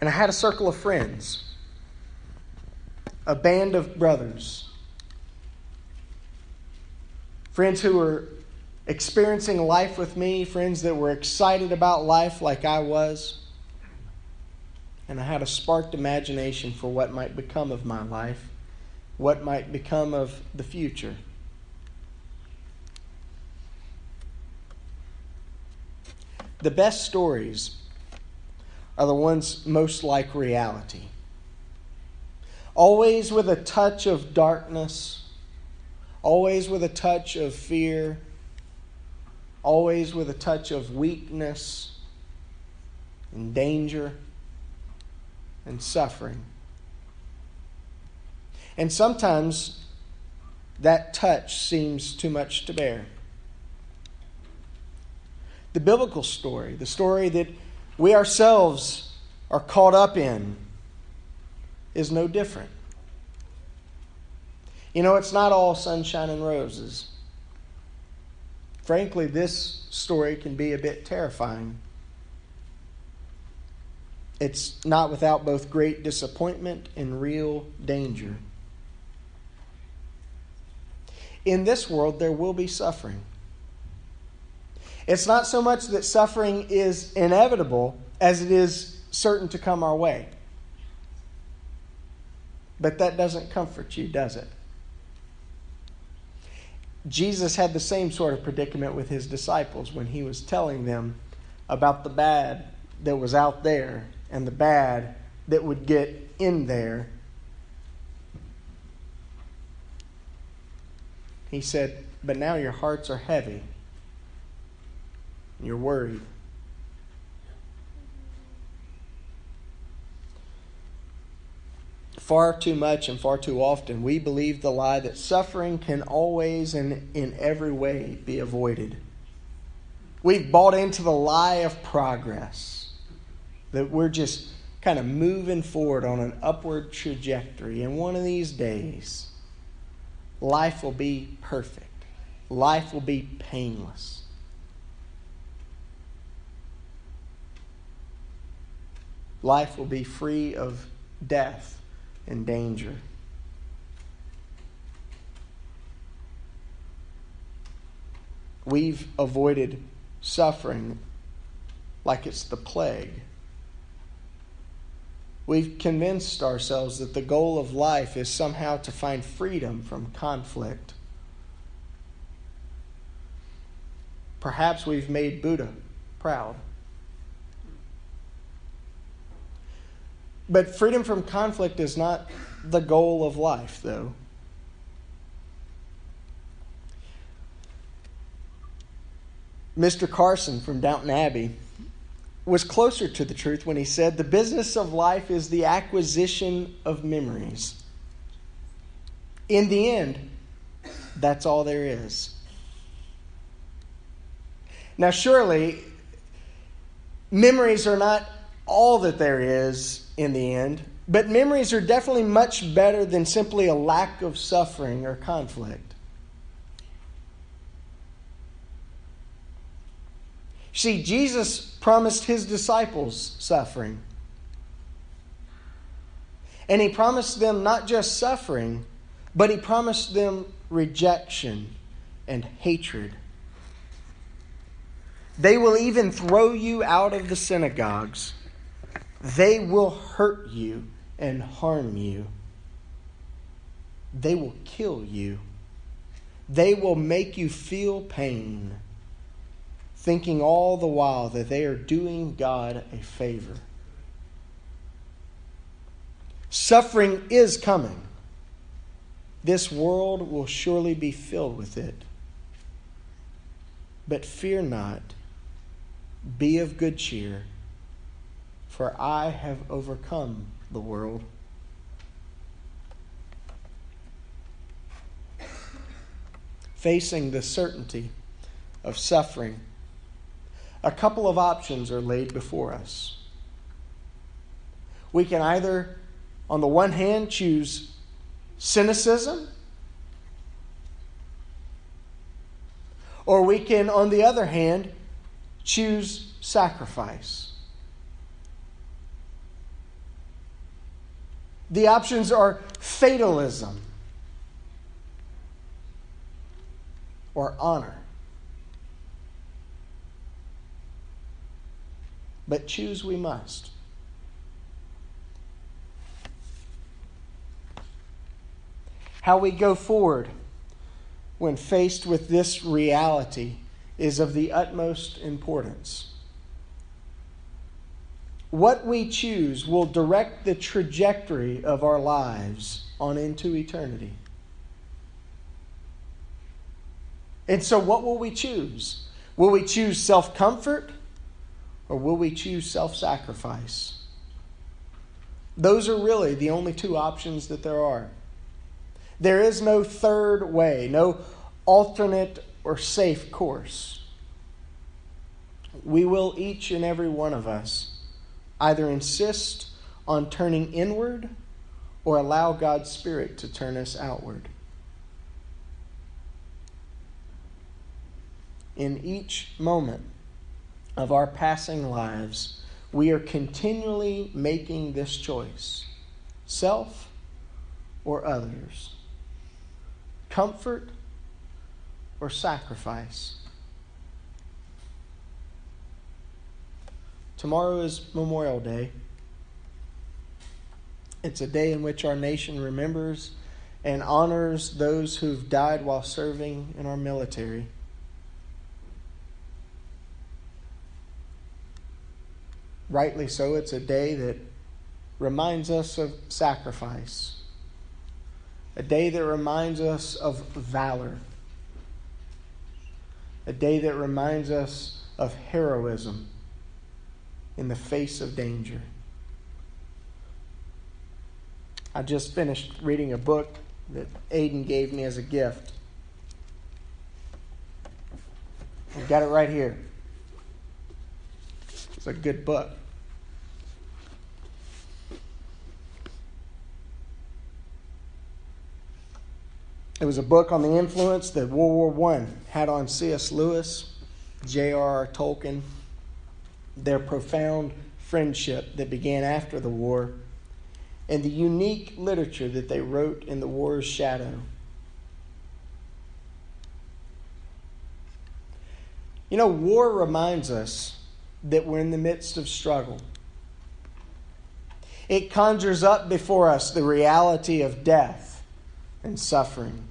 And I had a circle of friends, a band of brothers, friends who were experiencing life with me, friends that were excited about life like I was. And I had a sparked imagination for what might become of my life, what might become of the future. The best stories are the ones most like reality. Always with a touch of darkness, always with a touch of fear, always with a touch of weakness and danger and suffering. And sometimes that touch seems too much to bear. The biblical story, the story that we ourselves are caught up in, is no different. You know, it's not all sunshine and roses. Frankly, this story can be a bit terrifying. It's not without both great disappointment and real danger. In this world, there will be suffering. It's not so much that suffering is inevitable as it is certain to come our way. But that doesn't comfort you, does it? Jesus had the same sort of predicament with his disciples when he was telling them about the bad that was out there and the bad that would get in there. He said, "But now your hearts are heavy. You're worried." Far too much and far too often, we believe the lie that suffering can always and in every way be avoided. We've bought into the lie of progress, that we're just kind of moving forward on an upward trajectory. And one of these days, life will be perfect. Life will be painless. Life will be free of death and danger. We've avoided suffering like it's the plague. We've convinced ourselves that the goal of life is somehow to find freedom from conflict. Perhaps we've made Buddha proud. But freedom from conflict is not the goal of life, though. Mr. Carson from Downton Abbey was closer to the truth when he said, "The business of life is the acquisition of memories. In the end, that's all there is." Now, surely, memories are not all that there is in the end, but memories are definitely much better than simply a lack of suffering or conflict. See, Jesus promised his disciples suffering. And he promised them not just suffering, but he promised them rejection and hatred. "They will even throw you out of the synagogues. They will hurt you and harm you. They will kill you. They will make you feel pain," thinking all the while that they are doing God a favor. Suffering is coming. This world will surely be filled with it. But fear not, be of good cheer, for I have overcome the world. Facing the certainty of suffering, a couple of options are laid before us. We can either, on the one hand, choose cynicism, or we can, on the other hand, choose sacrifice. The options are fatalism or honor. But choose we must. How we go forward when faced with this reality is of the utmost importance. What we choose will direct the trajectory of our lives on into eternity. And so what will we choose? Will we choose self-comfort or will we choose self-sacrifice? Those are really the only two options that there are. There is no third way, no alternate or safe course. We will, each and every one of us, either insist on turning inward or allow God's Spirit to turn us outward. In each moment of our passing lives, we are continually making this choice, self or others, comfort or sacrifice. Tomorrow is Memorial Day. It's a day in which our nation remembers and honors those who've died while serving in our military. Rightly so, it's a day that reminds us of sacrifice, a day that reminds us of valor, a day that reminds us of heroism in the face of danger. I just finished reading a book that Aiden gave me as a gift. I've got it right here. It's a good book. It was a book on the influence that World War I had on C.S. Lewis, J.R.R. Tolkien, their profound friendship that began after the war, and the unique literature that they wrote in the war's shadow. You know, war reminds us that we're in the midst of struggle. It conjures up before us the reality of death and suffering.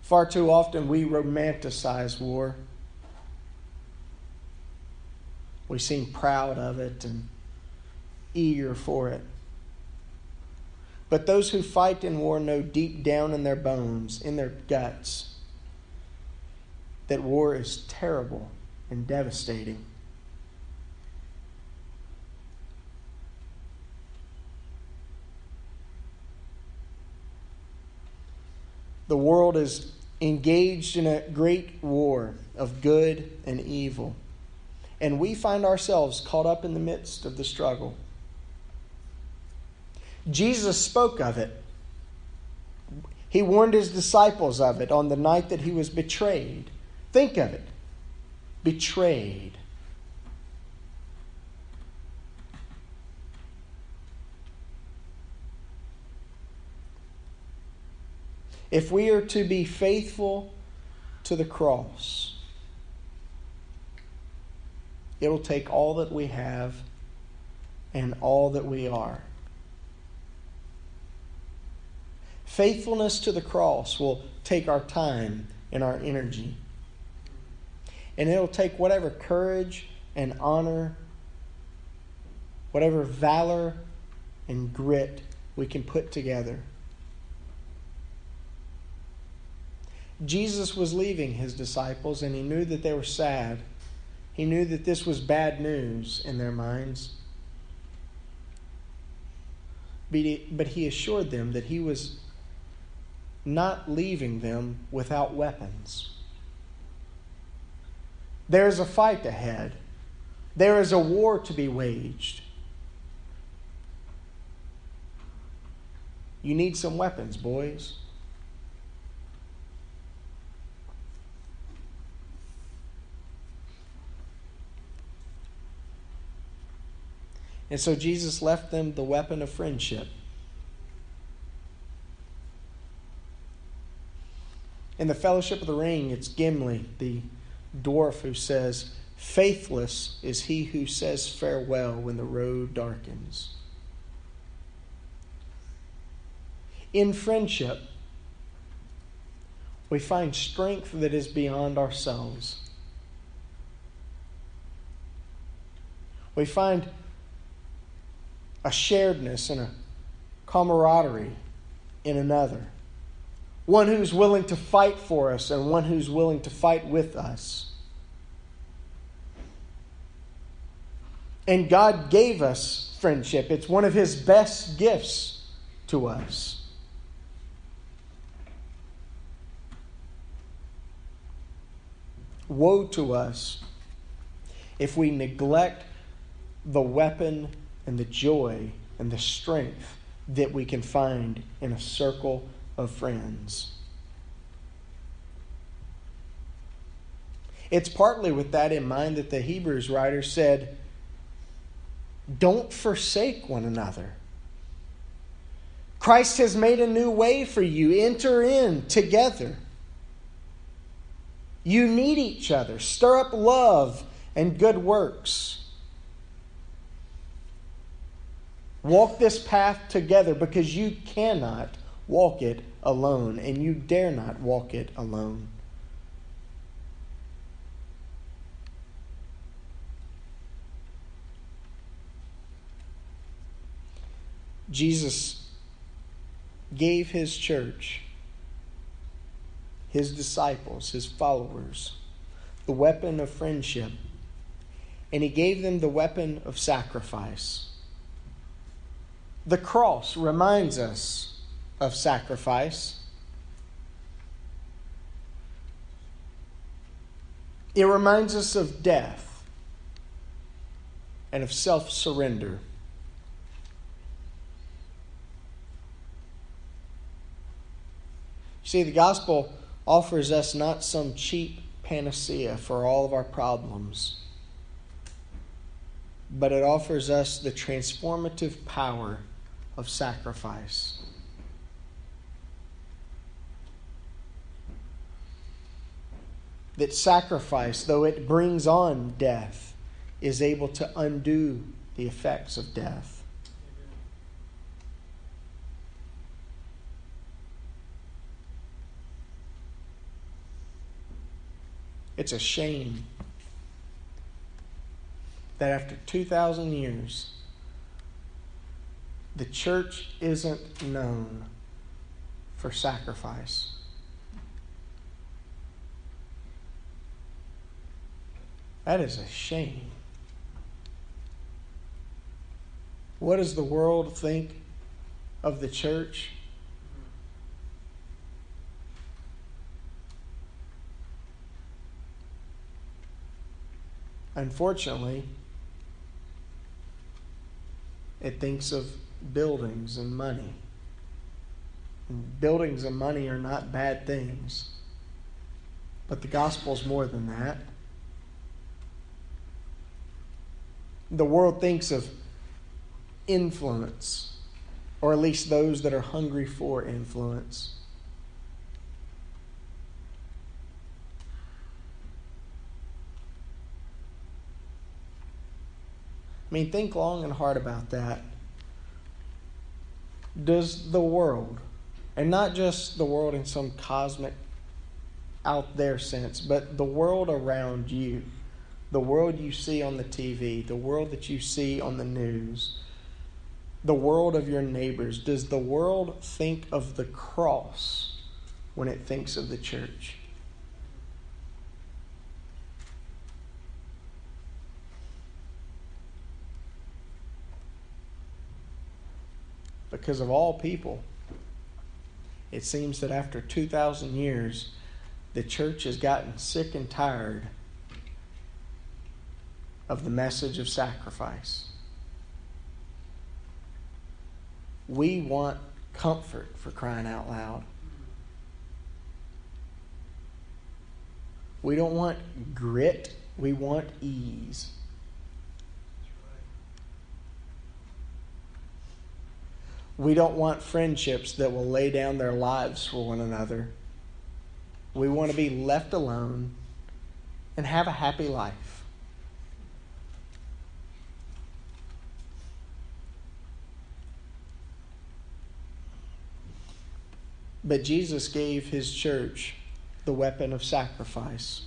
Far too often we romanticize war. We seem proud of it and eager for it. But those who fight in war know deep down in their bones, in their guts, that war is terrible and devastating. The world is engaged in a great war of good and evil, and we find ourselves caught up in the midst of the struggle. Jesus spoke of it. He warned his disciples of it on the night that he was betrayed. Think of it. Betrayed. If we are to be faithful to the cross, it'll take all that we have and all that we are. Faithfulness to the cross will take our time and our energy. And it'll take whatever courage and honor, whatever valor and grit we can put together. Jesus was leaving his disciples, and he knew that they were sad. He knew that this was bad news in their minds. But he assured them that he was not leaving them without weapons. There is a fight ahead. There is a war to be waged. You need some weapons, boys. And so Jesus left them the weapon of friendship. In the Fellowship of the Ring, it's Gimli, the dwarf, who says, "Faithless is he who says farewell when the road darkens." In friendship, we find strength that is beyond ourselves. We find a sharedness and a camaraderie in another. One who's willing to fight for us and one who's willing to fight with us. And God gave us friendship. It's one of His best gifts to us. Woe to us if we neglect the weapon and the joy and the strength that we can find in a circle of friends. It's partly with that in mind that the Hebrews writer said, "Don't forsake one another. Christ has made a new way for you. Enter in together. You need each other. Stir up love and good works. Walk this path together, because you cannot walk it alone, and you dare not walk it alone." Jesus gave His church, His disciples, His followers, the weapon of friendship, and He gave them the weapon of sacrifice. The cross reminds us of sacrifice. It reminds us of death and of self-surrender. See, the gospel offers us not some cheap panacea for all of our problems, but it offers us the transformative power of sacrifice. That sacrifice, though it brings on death, is able to undo the effects of death. It's a shame that after 2,000 years, the church isn't known for sacrifice. That is a shame. What does the world think of the church? Unfortunately, it thinks of buildings and money. And buildings and money are not bad things, but the gospel's more than that. The world thinks of influence, or at least those that are hungry for influence. I mean, think long and hard about that. Does the world, and not just the world in some cosmic out there sense, but the world around you, the world you see on the TV, the world that you see on the news, the world of your neighbors, does the world think of the cross when it thinks of the church? Because of all people, it seems that after 2,000 years, the church has gotten sick and tired of the message of sacrifice. We want comfort, for crying out loud. We don't want grit, we want ease. We don't want friendships that will lay down their lives for one another. We want to be left alone and have a happy life. But Jesus gave his church the weapon of sacrifice.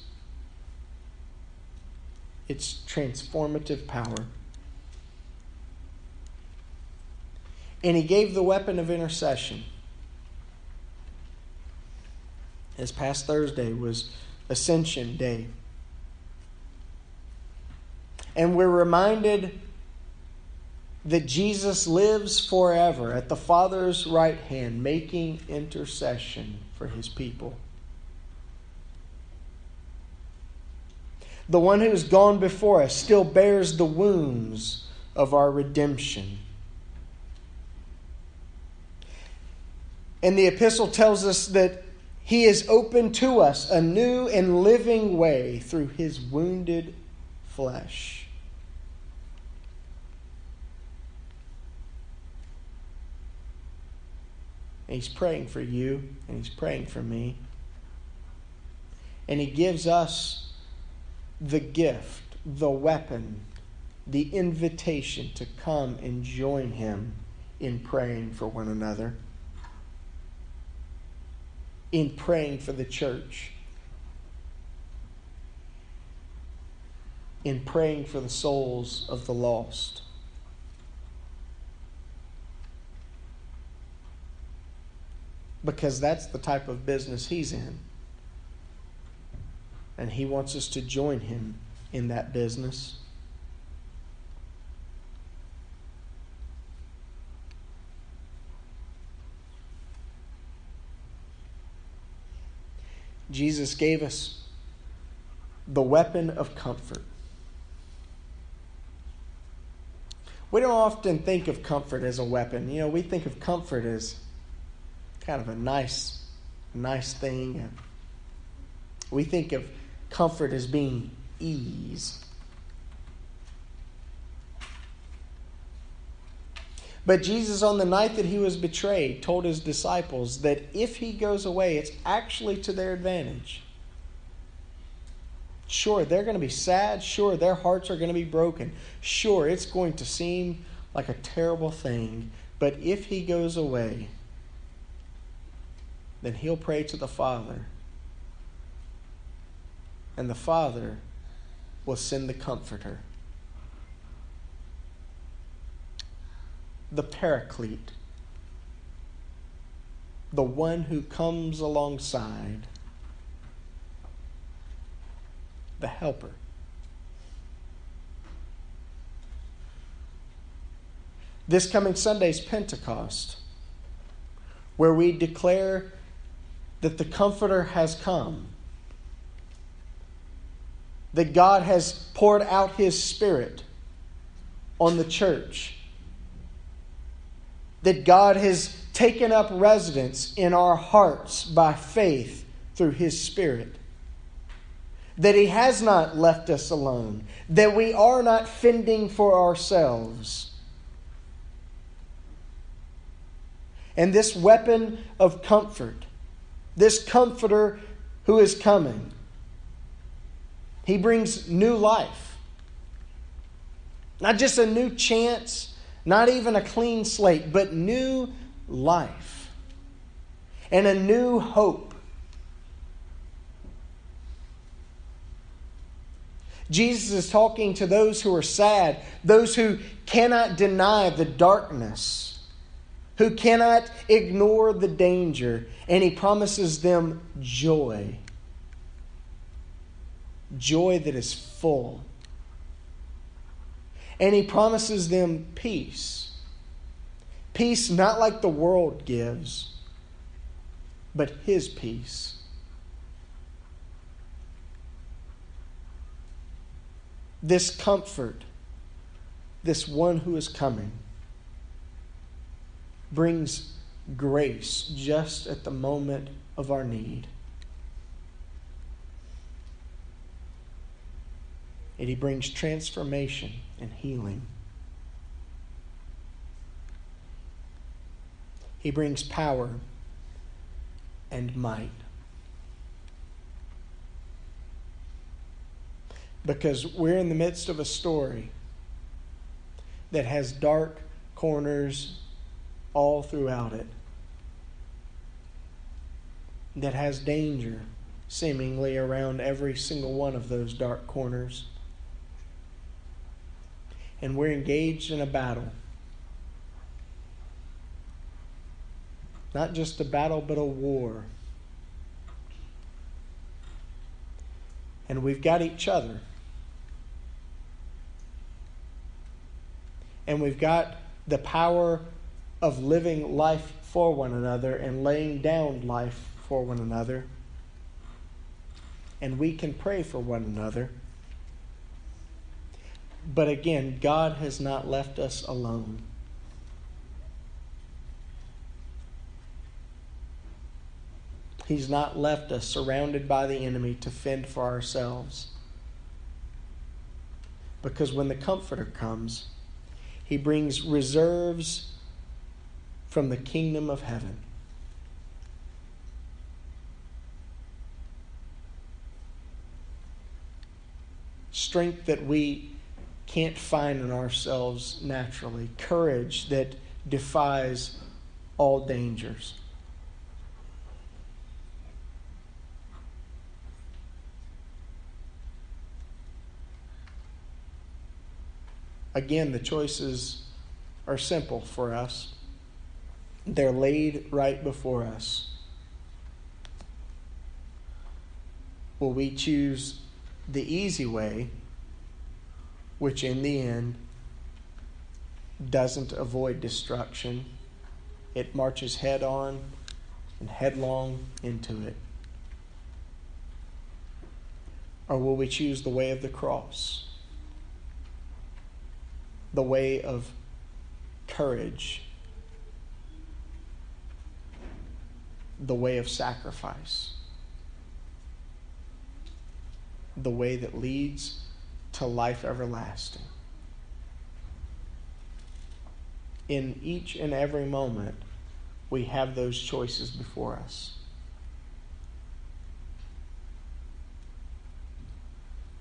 Its transformative power. And he gave the weapon of intercession. This past Thursday was Ascension Day. And we're reminded that Jesus lives forever at the Father's right hand, making intercession for his people. The one who has gone before us still bears the wounds of our redemption. And the epistle tells us that he has opened to us a new and living way through his wounded flesh. And he's praying for you, and he's praying for me. And he gives us the gift, the weapon, the invitation to come and join him in praying for one another, in praying for the church, in praying for the souls of the lost. Because that's the type of business he's in. And he wants us to join him in that business. Jesus gave us the weapon of comfort. We don't often think of comfort as a weapon. You know, we think of comfort as kind of a nice thing. We think of comfort as being ease. But Jesus, on the night that he was betrayed, told his disciples that if he goes away, it's actually to their advantage. Sure, they're going to be sad. Sure, their hearts are going to be broken. Sure, it's going to seem like a terrible thing. But if he goes away, then he'll pray to the Father. And the Father will send the Comforter, the Paraclete, the one who comes alongside, the Helper. This coming Sunday's Pentecost, where we declare that the Comforter has come, that God has poured out his Spirit on the church, that God has taken up residence in our hearts by faith through his Spirit, that he has not left us alone, that we are not fending for ourselves. And this weapon of comfort, this Comforter who is coming, he brings new life. Not just a new chance, not even a clean slate, but new life and a new hope. Jesus is talking to those who are sad, those who cannot deny the darkness, who cannot ignore the danger, and he promises them joy. Joy that is full. And he promises them peace. Peace not like the world gives, but his peace. This Comfort, this one who is coming, brings grace just at the moment of our need. And he brings transformation and healing. He brings power and might. Because we're in the midst of a story that has dark corners all throughout it, that has danger seemingly around every single one of those dark corners. And we're engaged in a battle. Not just a battle, but a war. And we've got each other. And we've got the power of living life for one another and laying down life for one another. And we can pray for one another. But again, God has not left us alone. He's not left us surrounded by the enemy to fend for ourselves. Because when the Comforter comes, he brings reserves from the kingdom of heaven. Strength that we can't find in ourselves naturally. Courage that defies all dangers. Again, the choices are simple for us. They're laid right before us. Will we choose the easy way, which in the end doesn't avoid destruction? It marches head on and headlong into it. Or will we choose the way of the cross? The way of courage, the way of sacrifice, the way that leads to life everlasting. In each and every moment, we have those choices before us.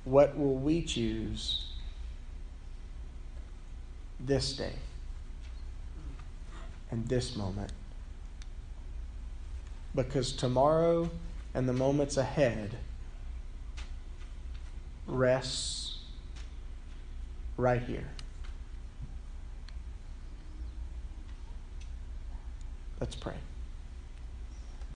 What will we choose this day and this moment? Because tomorrow and the moments ahead rests right here. Let's pray.